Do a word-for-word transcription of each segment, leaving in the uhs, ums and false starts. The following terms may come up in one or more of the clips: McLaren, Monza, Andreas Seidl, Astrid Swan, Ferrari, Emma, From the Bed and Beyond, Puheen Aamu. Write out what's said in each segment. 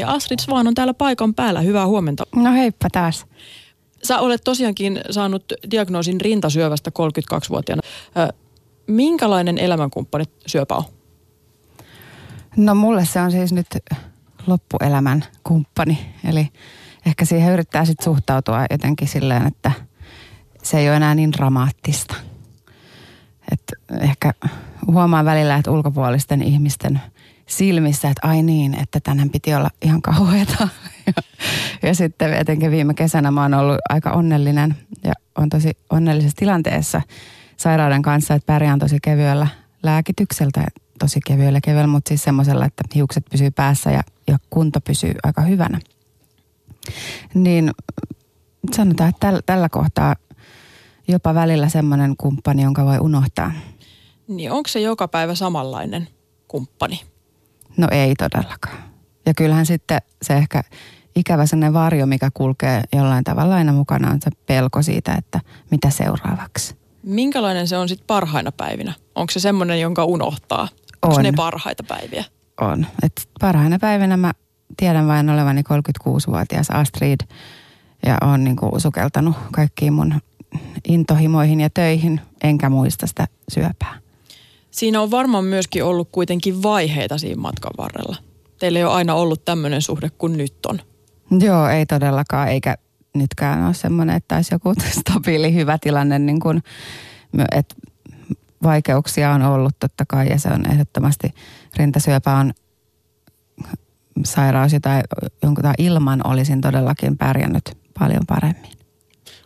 Ja Astrid Swan on täällä paikan päällä. Hyvää huomenta. No heippa taas. Sä olet tosiaankin saanut diagnoosin rintasyövästä kolmekymmentäkaksivuotiaana. Minkälainen elämänkumppani syöpä on? No mulle se on siis nyt loppuelämän kumppani. Eli ehkä siihen yrittää sitten suhtautua jotenkin silleen, että se ei ole enää niin dramaattista. Että ehkä huomaan välillä, että ulkopuolisten ihmisten silmissä, että ai niin, että tänään piti olla ihan kauheata. Ja, ja sitten etenkin viime kesänä mä oon ollut aika onnellinen ja on tosi onnellisessa tilanteessa sairauden kanssa, että pärjään tosi kevyellä lääkitykseltä, tosi kevyellä kevyellä, mutta siis semmoisella, että hiukset pysyy päässä ja, ja kunto pysyy aika hyvänä. Niin sanotaan, että täl, tällä kohtaa jopa välillä semmoinen kumppani, jonka voi unohtaa. Niin onko se joka päivä samanlainen kumppani? No ei todellakaan. Ja kyllähän sitten se ehkä ikävä sellainen varjo, mikä kulkee jollain tavalla aina mukana, on se pelko siitä, että mitä seuraavaksi. Minkälainen se on sitten parhaina päivinä? Onko se semmoinen, jonka unohtaa? Onko ne parhaita päiviä? On. Et parhaina päivinä mä tiedän vain olevani kolmekymmentäkuusivuotias Astrid ja oon niinku sukeltanut kaikkiin mun intohimoihin ja töihin, enkä muista sitä syöpää. Siinä on varmaan myöskin ollut kuitenkin vaiheita siinä matkan varrella. Teillä ei ole aina ollut tämmöinen suhde kuin nyt on. Joo, ei todellakaan, eikä nytkään ole semmoinen, että olisi joku stabiili hyvä tilanne. Niin kun, että vaikeuksia on ollut totta kai ja se on ehdottomasti, rintasyöpä on sairaus, jota jonkun ilman olisin todellakin pärjännyt paljon paremmin.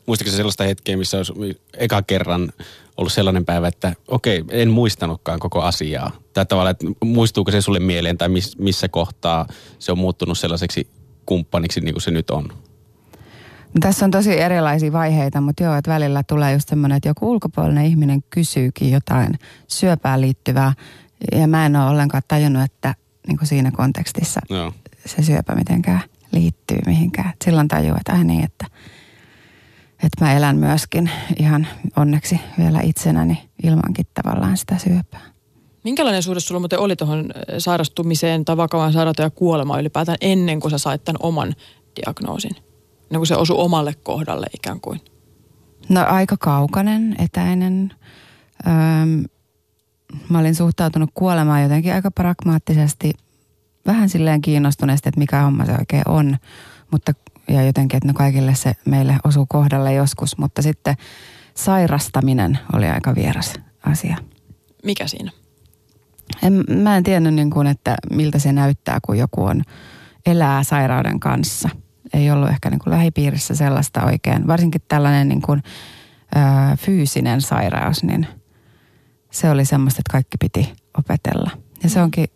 Muistatko sellaista hetkeä, missä olisi eka kerran ollut sellainen päivä, että okei, en muistanutkaan koko asiaa. Tai tavallaan, että muistuuko se sulle mieleen tai miss, missä kohtaa se on muuttunut sellaiseksi kumppaniksi niin kuin se nyt on? No, tässä on tosi erilaisia vaiheita, mutta joo, että välillä tulee just semmoinen, että joku ulkopuolinen ihminen kysyykin jotain syöpään liittyvää. Ja mä en ole ollenkaan tajunnut, että niin kuin siinä kontekstissa joo. Se syöpä mitenkään liittyy mihinkään. Silloin tajuu, että ai niin, että... Että mä elän myöskin ihan onneksi vielä itsenäni ilmankin tavallaan sitä syöpää. Minkälainen suhde sulla muuten oli tuohon sairastumiseen tai vakavaan sairauteen ja kuolemaan ylipäätään ennen kuin sä sait tämän oman diagnoosin? Ennen kuin se osui omalle kohdalle ikään kuin? No aika kaukainen, etäinen. Öm, mä olin suhtautunut kuolemaan jotenkin aika pragmaattisesti. Vähän silleen kiinnostuneesti, että mikä homma se oikein on, mutta... Ja jotenkin, että no kaikille se meille osuu kohdalle joskus, mutta sitten sairastaminen oli aika vieras asia. Mikä siinä? En, mä en tiennyt niin kuin, että miltä se näyttää, kun joku on, elää sairauden kanssa. Ei ollut ehkä niin kuin lähipiirissä sellaista oikein. Varsinkin tällainen niin kuin, ö, fyysinen sairaus, niin se oli semmoista, että kaikki piti opetella. Ja se onkin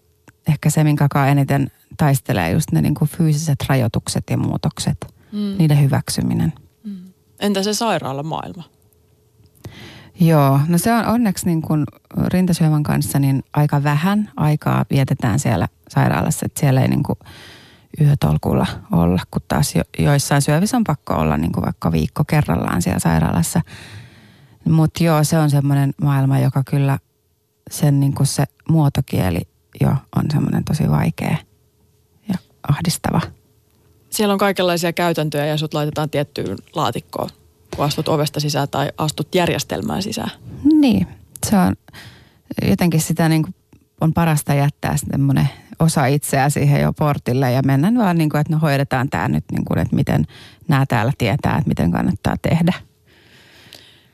ehkä se, minkäkaan eniten... Taistelee just ne niin kuin fyysiset rajoitukset ja muutokset, mm. niiden hyväksyminen. Mm. Entä se sairaalamaailma? Joo, no se on onneksi niin kuin rintasyövän kanssa niin aika vähän aikaa vietetään siellä sairaalassa. Että siellä ei niin kuin yötolkulla olla, kun taas jo, joissain syövissä on pakko olla niin kuin vaikka viikko kerrallaan siellä sairaalassa. Mutta joo, se on semmoinen maailma, joka kyllä sen niin kuin se muotokieli jo on semmoinen tosi vaikea. Ahdistava. Siellä on kaikenlaisia käytäntöjä ja sut laitetaan tiettyyn laatikkoon, kun astut ovesta sisään tai astut järjestelmään sisään. Niin, se on jotenkin sitä niin kuin on parasta jättää semmoinen osa itseä siihen jo portille ja mennään vaan niin kuin, että no hoidetaan tämä nyt niin kuin, että miten nämä täällä tietää, että miten kannattaa tehdä.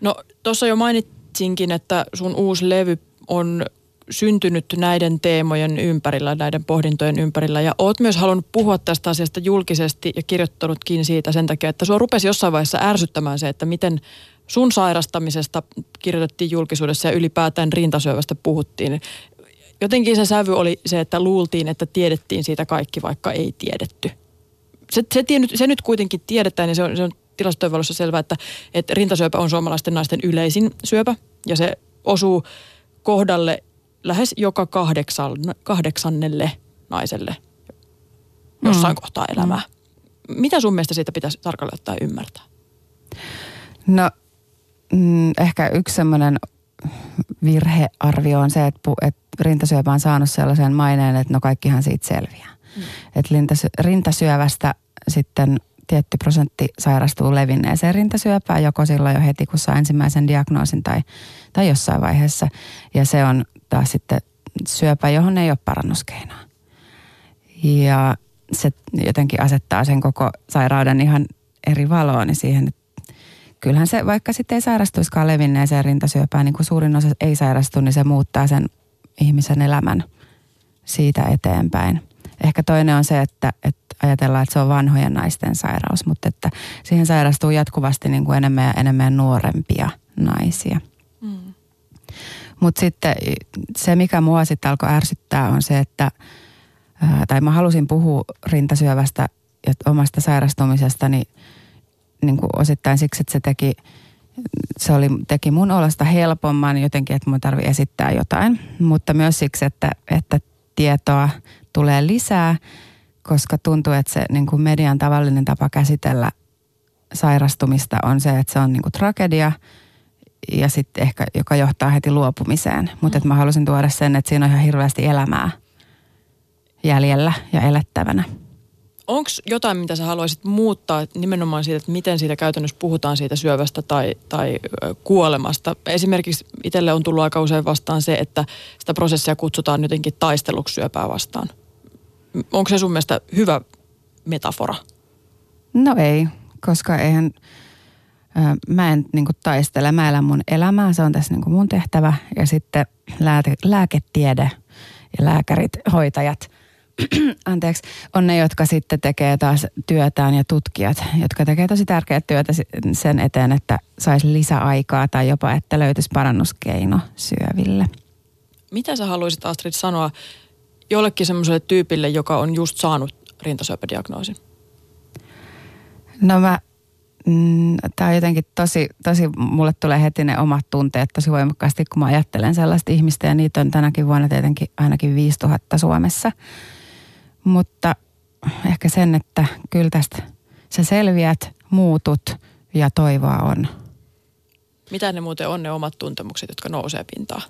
No tuossa jo mainitsinkin, että sun uusi levy on... syntynyt näiden teemojen ympärillä, näiden pohdintojen ympärillä. Ja oot myös halunnut puhua tästä asiasta julkisesti ja kirjoittanutkin siitä sen takia, että sua rupesi jossain vaiheessa ärsyttämään se, että miten sun sairastamisesta kirjoitettiin julkisuudessa ja ylipäätään rintasyövästä puhuttiin. Jotenkin se sävy oli se, että luultiin, että tiedettiin siitä kaikki, vaikka ei tiedetty. Se, se, se nyt kuitenkin tiedetään ja se on, se on tilastojen valossa selvää, että, että rintasyöpä on suomalaisten naisten yleisin syöpä ja se osuu kohdalle lähes joka kahdeksan, kahdeksannelle naiselle jossain mm. kohtaa elämää. Mitä sun mielestä siitä pitäisi tarkalleen ottaa ymmärtää? No mm, ehkä yksi semmoinen virhearvio on se, että, pu, että rintasyöpä on saanut sellaisen maineen, että no kaikkihan siitä selviää. Mm. Että rintasyövästä sitten tietty prosentti sairastuu levinneeseen rintasyöpään, joko silloin jo heti, kun saa ensimmäisen diagnoosin tai, tai jossain vaiheessa. Ja se on taas sitten syöpä, johon ei ole parannuskeinoa. Ja se jotenkin asettaa sen koko sairauden ihan eri valoon niin siihen, että kyllähän se, vaikka sitten ei sairastuiskaan levinneeseen rintasyöpään, niin kun suurin osa ei sairastu, niin se muuttaa sen ihmisen elämän siitä eteenpäin. Ehkä toinen on se, että, että ajatellaan, että se on vanhojen naisten sairaus, mutta että siihen sairastuu jatkuvasti niin kuin enemmän ja enemmän nuorempia naisia. Mm. Mutta sitten se, mikä mua sitten alkoi ärsyttää, on se, että, tai mä halusin puhua rintasyövästä ja omasta sairastumisestani niin kuin osittain siksi, että se teki, se oli, teki mun olosta helpomman jotenkin, että mun tarvii esittää jotain, mutta myös siksi, että, että tietoa tulee lisää, koska tuntuu, että se niin kuin median tavallinen tapa käsitellä sairastumista on se, että se on niin kuin tragedia ja sitten ehkä, joka johtaa heti luopumiseen. Mutta että mä halusin tuoda sen, että siinä on ihan hirveästi elämää jäljellä ja elettävänä. Onko jotain, mitä sä haluaisit muuttaa nimenomaan siitä, että miten siitä käytännössä puhutaan siitä syövästä tai, tai kuolemasta? Esimerkiksi itselle on tullut aika usein vastaan se, että sitä prosessia kutsutaan jotenkin taisteluksi syöpää vastaan. Onko se sun mielestä hyvä metafora? No ei, koska eihän, äh, mä en niinku taistele, mä elän mun elämää, se on tässä niinku mun tehtävä. Ja sitten lääke, lääketiede ja lääkärit, hoitajat. Anteeksi, on ne, jotka sitten tekee taas työtään ja tutkijat, jotka tekee tosi tärkeää työtä sen eteen, että saisi lisäaikaa tai jopa, että löytyisi parannuskeino syöville. Mitä sä haluaisit, Astrid, sanoa jollekin semmoiselle tyypille, joka on just saanut rintasyöpädiagnoosin? No mä, mm, tää on jotenkin tosi, tosi, mulle tulee heti ne omat tunteet tosi voimakkaasti, kun mä ajattelen sellaista ihmistä ja niitä on tänäkin vuonna tietenkin ainakin viisituhatta Suomessa. Mutta ehkä sen, että kyllä tästä sä selviät, muutut ja toivoa on. Mitä ne muuten on ne omat tuntemukset, jotka nousee pintaan?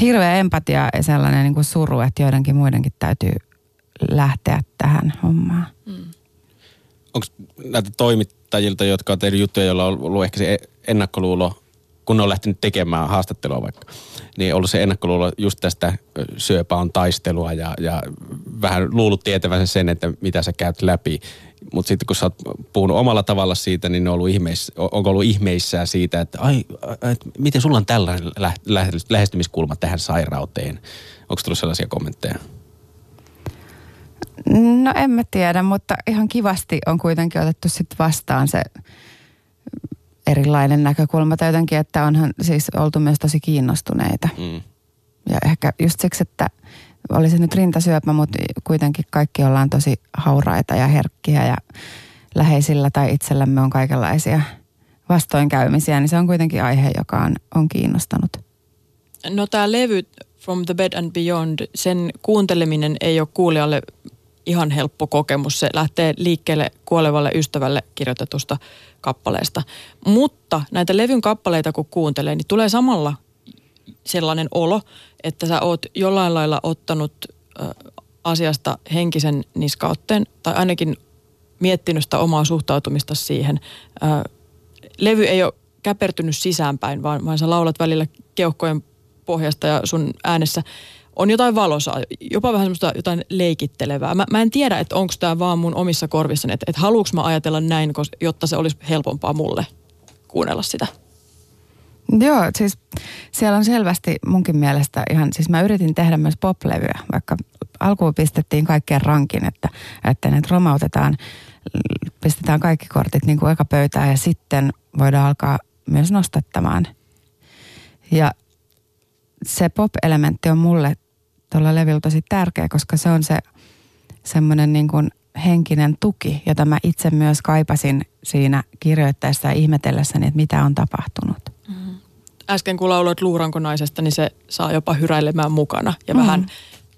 Hirveä empatia ja sellainen niin kuin suru, että joidenkin muidenkin täytyy lähteä tähän hommaan. Mm. Onko näitä toimittajilta, jotka on tehnyt juttuja, joilla on ollut ehkä se ennakkoluulo, kun on lähtenyt tekemään haastattelua vaikka, niin on ollut se ennakkoluulo just tästä syöpä on taistelua ja, ja vähän luullut tietävänsä sen, että mitä sä käyt läpi. Mutta sitten kun sä oot puhunut omalla tavalla siitä, niin ne on ollut, ihmeissä, on ollut ihmeissään siitä, että ai, et miten sulla on tällainen lähestymiskulma tähän sairauteen. Onko tullut sellaisia kommentteja? No en mä tiedä, mutta ihan kivasti on kuitenkin otettu sitten vastaan se erilainen näkökulma tai jotenkin, että onhan siis oltu myös tosi kiinnostuneita. Mm. Ja ehkä just siksi, että oli se nyt rintasyöpä, mutta kuitenkin kaikki ollaan tosi hauraita ja herkkiä ja läheisillä tai itsellämme on kaikenlaisia vastoinkäymisiä, niin se on kuitenkin aihe, joka on, on kiinnostanut. No tämä levy From the Bed and Beyond, sen kuunteleminen ei ole kuulijalle ihan helppo kokemus. Se lähtee liikkeelle kuolevalle ystävälle kirjoitetusta kappaleesta. Mutta näitä levyn kappaleita kun kuuntelee, niin tulee samalla sellainen olo, että sä oot jollain lailla ottanut äh, asiasta henkisen niskaotteen tai ainakin miettinyt sitä omaa suhtautumista siihen. Äh, levy ei ole käpertynyt sisäänpäin, vaan, vaan sä laulat välillä keuhkojen pohjasta ja sun äänessä on jotain valosaa, jopa vähän semmoista jotain leikittelevää. Mä, mä en tiedä, että onko tämä vaan mun omissa korvissani, että et haluanko mä ajatella näin, jotta se olisi helpompaa mulle kuunnella sitä. Joo, siis siellä on selvästi munkin mielestä ihan, siis mä yritin tehdä myös pop-levyä, vaikka alkuun pistettiin kaikkeen rankin, että, että ne romautetaan, pistetään kaikki kortit niin kuin eka pöytään ja sitten voidaan alkaa myös nostattamaan. Ja se pop-elementti on mulle tuolla levyllä tosi tärkeä, koska se on se semmoinen niin kuin henkinen tuki, jota mä itse myös kaipasin siinä kirjoittaessa ja ihmetellessäni, että mitä on tapahtunut. Mm. Äsken kun lauloit luurankonaisesta, niin se saa jopa hyräilemään mukana ja mm. vähän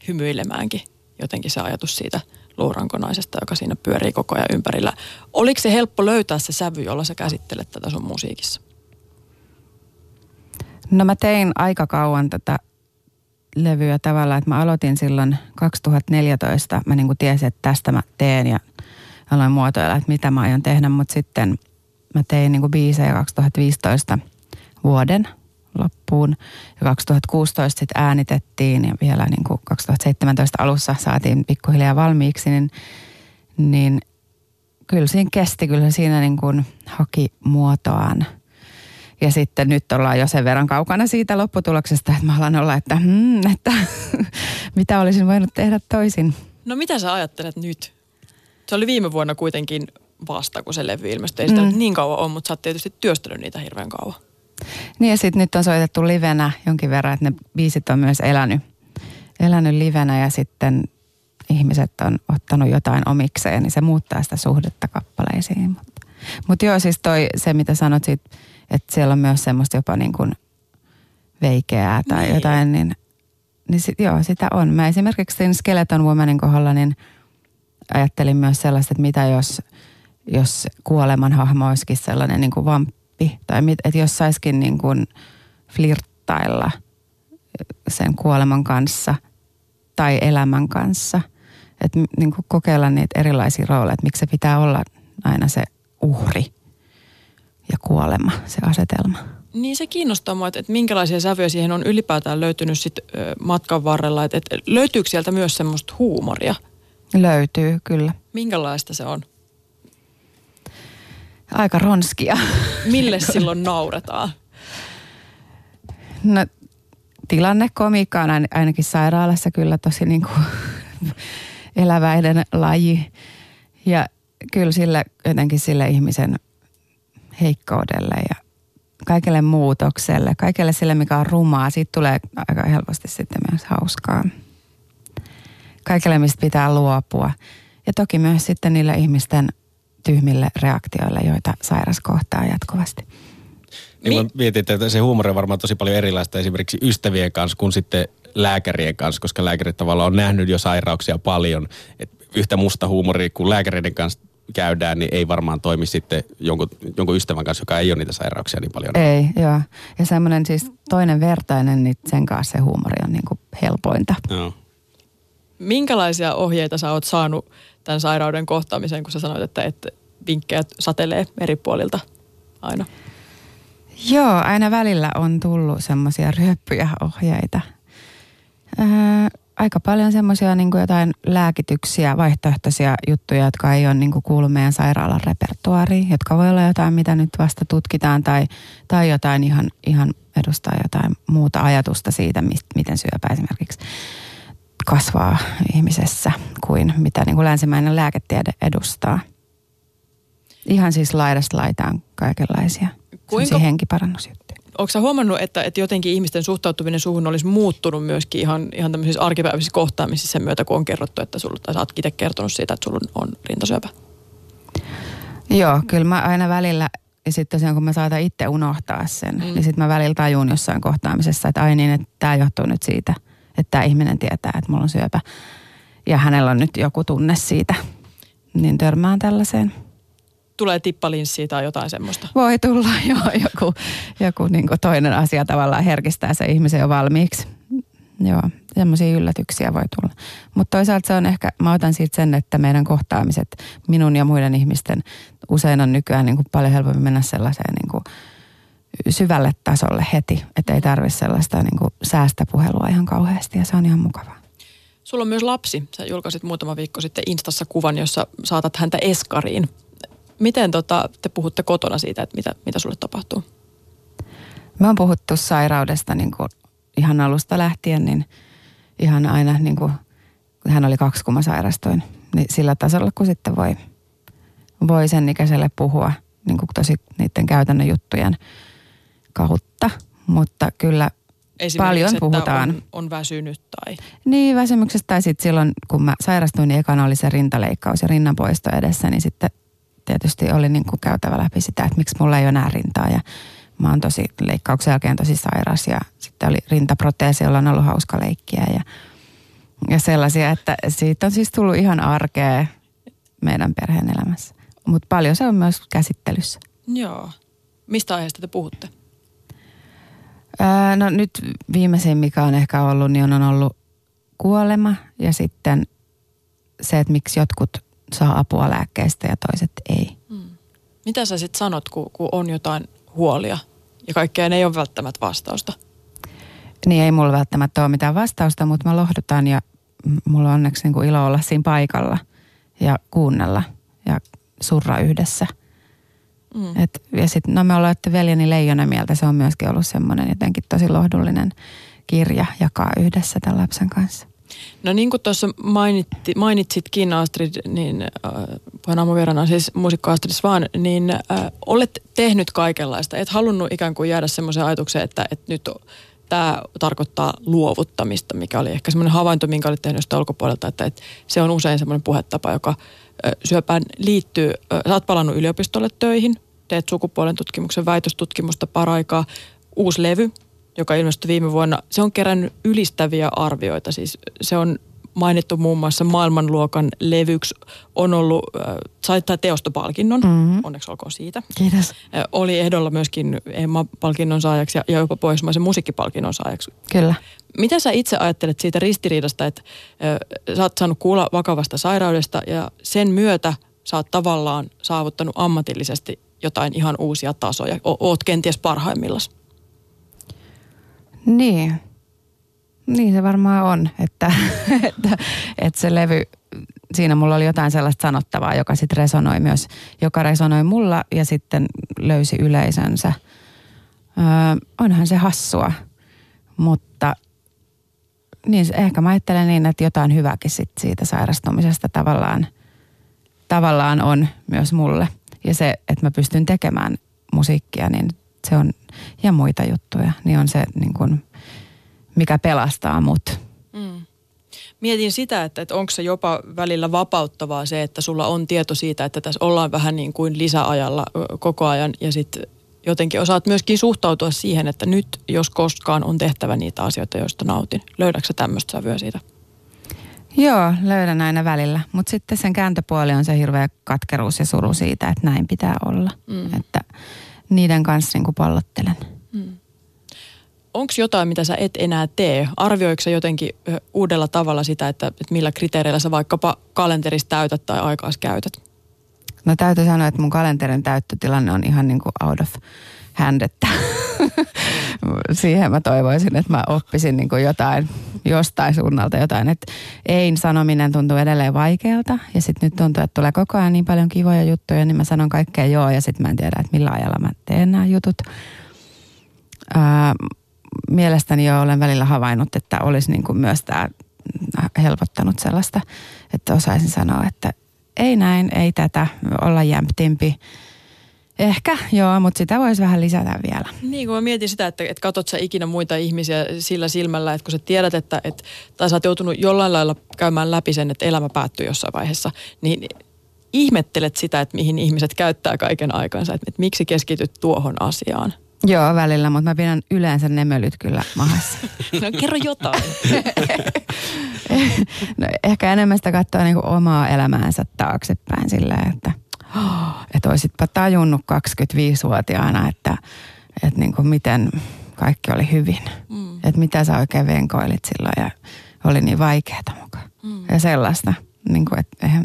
hymyilemäänkin jotenkin se ajatus siitä luurankonaisesta, joka siinä pyörii koko ajan ympärillä. Oliko se helppo löytää se sävy, jolla sä käsittelet tätä sun musiikissa? No mä tein aika kauan tätä levyä tavallaan, että mä aloitin silloin kaksituhattaneljätoista. Mä niin kuin tiesin, että tästä mä teen ja aloin muotoilla, että mitä mä aion tehdä. Mutta sitten mä tein niin kuin biisejä kaksituhattaviisitoista vuoden loppuun. Ja kaksituhattakuusitoista sitten äänitettiin ja vielä niin kuin kaksituhattaseitsemäntoista alussa saatiin pikkuhiljaa valmiiksi. Niin, niin kyllä siinä kesti, kyllä siinä niin kuin haki muotoaan. Ja sitten nyt ollaan jo sen verran kaukana siitä lopputuloksesta, että mä alan olla, että, hmm, että mitä olisin voinut tehdä toisin. No mitä sä ajattelet nyt? Se oli viime vuonna kuitenkin vasta, kun se levy ilmestyi. Ei sitä mm. niin kauan ole, mutta sä oot tietysti työstänyt niitä hirveän kauan. Niin ja sitten nyt on soitettu livenä jonkin verran, että ne biisit on myös elänyt, elänyt livenä ja sitten ihmiset on ottanut jotain omikseen, niin se muuttaa sitä suhdetta kappaleisiin. Mutta mut joo, siis toi se, mitä sanot siitä, että siellä on myös semmoista jopa niin kuin veikeää tai niin jotain, niin, niin sit, joo, sitä on. Mä esimerkiksi Skeleton Womanin kohdalla niin ajattelin myös sellaista, että mitä jos, jos kuoleman hahmo olisikin sellainen niin kuin vamppi, tai mit, että jos saisikin niin kuin flirttailla sen kuoleman kanssa tai elämän kanssa, että niin kuin kokeilla niitä erilaisia rooleja, että miksi se pitää olla aina se uhri ja kuolema, se asetelma. Niin se kiinnostaa mua, että, että minkälaisia sävyjä siihen on ylipäätään löytynyt sit matkan varrella. Että, että löytyykö sieltä myös semmoista huumoria? Löytyy, kyllä. Minkälaista se on? Aika ronskia. Mille silloin nauretaan? No tilannekomiikka on ainakin sairaalassa kyllä tosi niin kuin eläväinen laji. Ja kyllä sillä jotenkin sille ihmisen heikkoudelle ja kaikelle muutokselle, kaikelle sille, mikä on rumaa. Siitä tulee aika helposti sitten myös hauskaa. Kaikelle, mistä pitää luopua. Ja toki myös sitten niille ihmisten tyhmille reaktioille, joita sairas kohtaa jatkuvasti. Niin mä mietin, että se huumori on varmaan tosi paljon erilaista esimerkiksi ystävien kanssa kuin sitten lääkärien kanssa, koska lääkärit tavallaan on nähnyt jo sairauksia paljon. Et yhtä musta huumoria kuin lääkäreiden kanssa käydään, niin ei varmaan toimi sitten jonkun, jonkun ystävän kanssa, joka ei ole niitä sairauksia niin paljon. Ei, joo. Ja semmoinen siis toinen vertainen, niin sen kanssa se huumori on niin kuin helpointa. Joo. Minkälaisia ohjeita sä oot saanut tämän sairauden kohtaamiseen, kun sä sanoit, että, että vinkkejä satelee eri puolilta aina? Joo, aina välillä on tullut semmoisia ryöppyjä ohjeita. Öö, Aika paljon semmoisia niin kuin jotain lääkityksiä, vaihtoehtoisia juttuja, jotka ei ole niin kuin kuulu meidän sairaalan repertuaariin, jotka voi olla jotain, mitä nyt vasta tutkitaan tai, tai jotain ihan, ihan edustaa jotain muuta ajatusta siitä, miten syöpä esimerkiksi kasvaa ihmisessä kuin mitä niin kuin länsimäinen lääketiede edustaa. Ihan siis laidasta laitaan kaikenlaisia semmoisia henkiparannusjuttuja. Onko sä huomannut, että, että jotenkin ihmisten suhtautuminen suhun olisi muuttunut myöskin ihan, ihan tämmöisissä arkipäiväisissä kohtaamisissa sen myötä, kun on kerrottu, että sulla, tai sä oot itse kertonut siitä, että sulla on rintasyöpä? Joo, kyllä mä aina välillä, ja sitten tosiaan kun mä saatan itse unohtaa sen, mm. niin sitten mä välillä tajun jossain kohtaamisessa, että ai niin, että tää johtuu nyt siitä, että tää ihminen tietää, että mulla on syöpä, ja hänellä on nyt joku tunne siitä, niin törmään tällaiseen. Tulee tippalinssiä tai jotain semmoista. Voi tulla, joo. Joku, joku niin kuin toinen asia tavallaan herkistää se ihmisen jo valmiiksi. Joo, semmoisia yllätyksiä voi tulla. Mutta toisaalta se on ehkä, mä otan siitä sen, että meidän kohtaamiset, minun ja muiden ihmisten, usein on nykyään niin kuin paljon helpommin mennä sellaiseen niin kuin syvälle tasolle heti. Että ei tarvitse sellaista niin kuin säästäpuhelua ihan kauheasti ja se on ihan mukavaa. Sulla on myös lapsi. Sä julkaisit muutama viikko sitten Instassa kuvan, jossa saatat häntä eskariin. Miten tota, te puhutte kotona siitä, että mitä, mitä sulle tapahtuu? Me on puhuttu sairaudesta niin kuin ihan alusta lähtien, niin ihan aina, niin kuin, hän oli kaksi, kun mä sairastuin, niin sillä tasolla, kun sitten voi, voi sen ikäiselle puhua niin kuin tosi niiden käytännön juttujen kautta, mutta kyllä paljon puhutaan. On, on väsynyt tai? Niin, väsymyksestä tai sitten silloin, kun mä sairastuin, niin ekana oli se rintaleikkaus ja rinnan poisto edessä, niin sitten tietysti oli niin kuin käytävä läpi sitä, että miksi mulla ei ole enää rintaa ja mä oon tosi leikkauksen jälkeen tosi sairas ja sitten oli rintaproteesi, jolla on ollut hauska leikkiä ja, ja sellaisia, että siitä on siis tullut ihan arkea meidän perheen elämässä. Mutta paljon se on myös käsittelyssä. Joo. Mistä aiheesta te puhutte? Öö, no nyt viimeisin, mikä on ehkä ollut, niin on ollut kuolema ja sitten se, että miksi jotkut saa apua lääkkeistä ja toiset ei. Hmm. Mitä sä sitten sanot, kun, kun on jotain huolia ja kaikkeen ei ole välttämättä vastausta? Niin ei mulla välttämättä ole mitään vastausta, mutta mä lohdutan ja mulla on onneksi niinku ilo olla siinä paikalla ja kuunnella ja surra yhdessä. Mm. Et, ja sitten, no me ollaan, että Veljeni leijona mieltä, se on myöskin ollut semmoinen jotenkin tosi lohdullinen kirja jakaa yhdessä tämän lapsen kanssa. No niin kuin tuossa mainitti, mainitsitkin Astrid, niin äh, Puheen Aamun vieraana siis muusikko Astrid Swan, niin äh, olet tehnyt kaikenlaista. Et halunnut ikään kuin jäädä semmoiseen ajatukseen, että et nyt tämä tarkoittaa luovuttamista, mikä oli ehkä semmoinen havainto, minkä olet tehnyt sitä ulkopuolelta, että et se on usein semmoinen puhetapa, joka äh, syöpään liittyy. Äh, sä oot palannut yliopistolle töihin, teet sukupuolen tutkimuksen väitöstutkimusta paraikaa, uusi levy, joka ilmestyi viime vuonna. Se on kerännyt ylistäviä arvioita. Siis se on mainittu muun muassa maailmanluokan levyksi. On ollut, äh, sai Teosto-palkinnon, mm-hmm. onneksi olkoon siitä. Kiitos. Äh, oli ehdolla myöskin Emma-palkinnon saajaksi ja, ja jopa pohjoismaisen musiikkipalkinnon saajaksi. Kyllä. Mitä sä itse ajattelet siitä ristiriidasta, että äh, sä oot saanut kuulla vakavasta sairaudesta ja sen myötä sä oot tavallaan saavuttanut ammatillisesti jotain ihan uusia tasoja. O- oot kenties parhaimmillaan. Niin. Niin se varmaan on, että, että, että se levy, siinä mulla oli jotain sellaista sanottavaa, joka sitten resonoi myös, joka resonoi mulla ja sitten löysi yleisönsä. Öö, onhan se hassua, mutta niin, ehkä mä ajattelen niin, että jotain hyvääkin sit siitä sairastumisesta tavallaan, tavallaan on myös mulle. Ja se, että mä pystyn tekemään musiikkia, niin se on, ja muita juttuja, niin on se niin kuin, mikä pelastaa mut. Mm. Mietin sitä, että, että onko se jopa välillä vapauttavaa se, että sulla on tieto siitä, että tässä ollaan vähän niin kuin lisäajalla koko ajan ja sitten jotenkin osaat myöskin suhtautua siihen, että nyt jos koskaan on tehtävä niitä asioita, joista nautin. Löydätkö sä tämmöistä sävyä siitä? Joo, löydän aina välillä, mutta sitten sen kääntöpuoli on se hirveä katkeruus ja suru siitä, että näin pitää olla, mm. että niiden kanssa niin kuin pallottelen. Mm. Onko jotain, mitä sä et enää tee? Arvioiko sä jotenkin uudella tavalla sitä, että, että millä kriteereillä sä vaikkapa kalenterissa täytät tai aikaas käytät? No täytyy sanoa, että mun kalenterin täyttötilanne on ihan niin kuin out of hand, että siihen mä toivoisin, että mä oppisin niin kuin jotain, jostain suunnalta jotain. Että ein sanominen tuntuu edelleen vaikealta ja sitten nyt tuntuu, että tulee koko ajan niin paljon kivoja juttuja, niin mä sanon kaikkea joo ja sitten mä en tiedä, että millä ajalla mä teen nämä jutut. Ää, mielestäni jo olen välillä havainnut, että olisi niin kuin myös tämä helpottanut sellaista, että osaisin sanoa, että ei näin, ei tätä, olla jämptimpi. Ehkä, joo, mutta sitä voisi vähän lisätä vielä. Niin, kun mä mietin sitä, että, että katsot sä ikinä muita ihmisiä sillä silmällä, että kun sä tiedät, että, että tai sä oot joutunut jollain lailla käymään läpi sen, että elämä päättyy jossain vaiheessa, niin ihmettelet sitä, että mihin ihmiset käyttää kaiken aikansa, että, että miksi keskityt tuohon asiaan. Joo, välillä, mutta mä pidän yleensä ne mölyt kyllä mahassa. No kerro jotain. No, ehkä enemmän sitä katsoa niin kuin omaa elämäänsä taaksepäin silleen, että oh, että olisitpa tajunnut kaksikymmentäviisivuotiaana, että, että niin kuin miten kaikki oli hyvin. Mm. Että mitä sä oikein venkoilit silloin ja oli niin vaikeata mukaan. Mm. Ja sellaista, niin kuin, että eihän,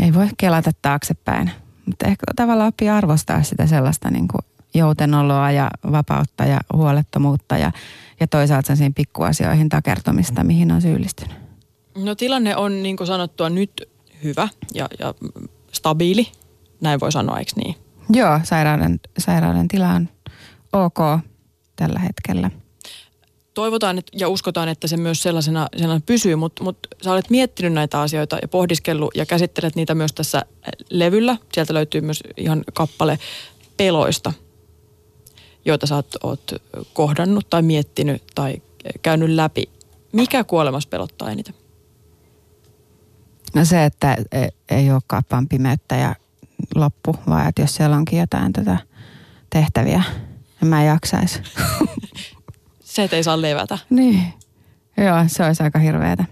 ei voi kelata taaksepäin. Mutta ehkä tavallaan oppii arvostaa sitä sellaista niin kuin joutenoloa ja vapautta ja huolettomuutta ja, ja toisaalta sellaisiin pikkuasioihin takertumista, mihin on syyllistynyt. No tilanne on niin kuin sanottua nyt hyvä ja... ja stabiili, näin voi sanoa, eikö niin? Joo, sairauden, sairauden tila on ok tällä hetkellä. Toivotaan että, ja uskotaan, että se myös sellaisena, sellaisena pysyy, mutta mut, sä olet miettinyt näitä asioita ja pohdiskellut ja käsittelet niitä myös tässä levyllä. Sieltä löytyy myös ihan kappale peloista, joita sä oot, oot kohdannut tai miettinyt tai käynyt läpi. Mikä kuolemassa pelottaa eniten? No se, että ei olekaan vaan pimeyttä ja loppu, vaan että jos siellä onkin jotain tätä tehtäviä, niin mä en jaksaisi. Se, että ei saa levätä. Niin. Joo, se olisi aika hirveätä.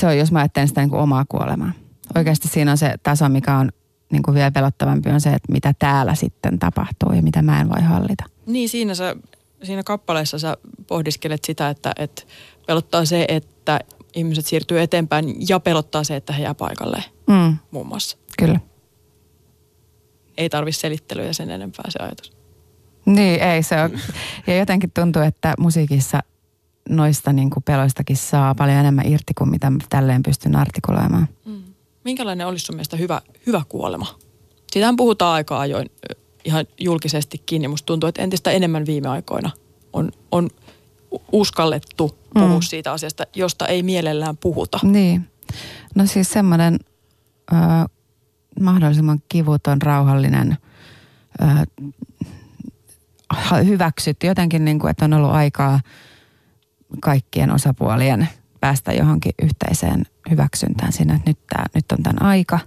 Se on, jos mä ajattelen sitä niin kuin omaa kuolemaa. Oikeasti siinä on se taso, mikä on niin kuin vielä pelottavampi, on se, että mitä täällä sitten tapahtuu ja mitä mä en voi hallita. Niin, siinä sä siinä kappaleessa sä pohdiskelet sitä, että, että pelottaa se, että ihmiset siirtyy eteenpäin ja pelottaa se, että he jää paikalle mm. muun muassa. Kyllä. Ei tarvitse selittelyä sen enempää se ajatus. Niin, ei se ole. Ja jotenkin tuntuu, että musiikissa noista niin kuin peloistakin saa paljon enemmän irti kuin mitä tälleen pystyn artikuloimaan. Mm. Minkälainen olisi sun mielestä hyvä, hyvä kuolema? Siitähän puhutaan aika ajoin ihan julkisestikin, ja musta tuntuu, että entistä enemmän viime aikoina on, on uskallettu puhua mm. siitä asiasta, josta ei mielellään puhuta. Niin. No siis semmoinen ö, mahdollisimman kivuton, rauhallinen, ö, hyväksytty jotenkin niin kuin, että on ollut aikaa kaikkien osapuolien päästä johonkin yhteiseen hyväksyntään siinä, että nyt, tää, nyt on tämän aika.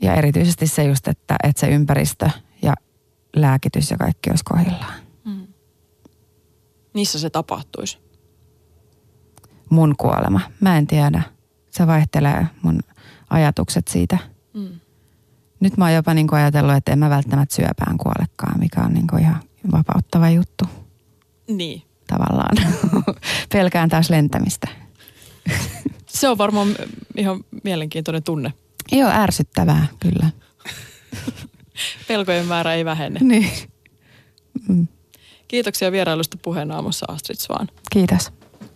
Ja erityisesti se just, että, että se ympäristö ja lääkitys ja kaikki olisi kohdillaan. Mm. Missä se tapahtuisi? Mun kuolema. Mä en tiedä. Se vaihtelee mun ajatukset siitä. Mm. Nyt mä oon jopa niin kuin ajatellut, että en mä välttämättä syöpään kuolekaan, mikä on niin kuin ihan vapauttava juttu. Niin. Tavallaan. Pelkään taas lentämistä. Se on varmaan ihan mielenkiintoinen tunne. Joo, ärsyttävää, kyllä. Pelkojen määrä ei vähene. Niin. Mm. Kiitoksia vierailusta Puheen Aamussa, Astrid Swan. Kiitos.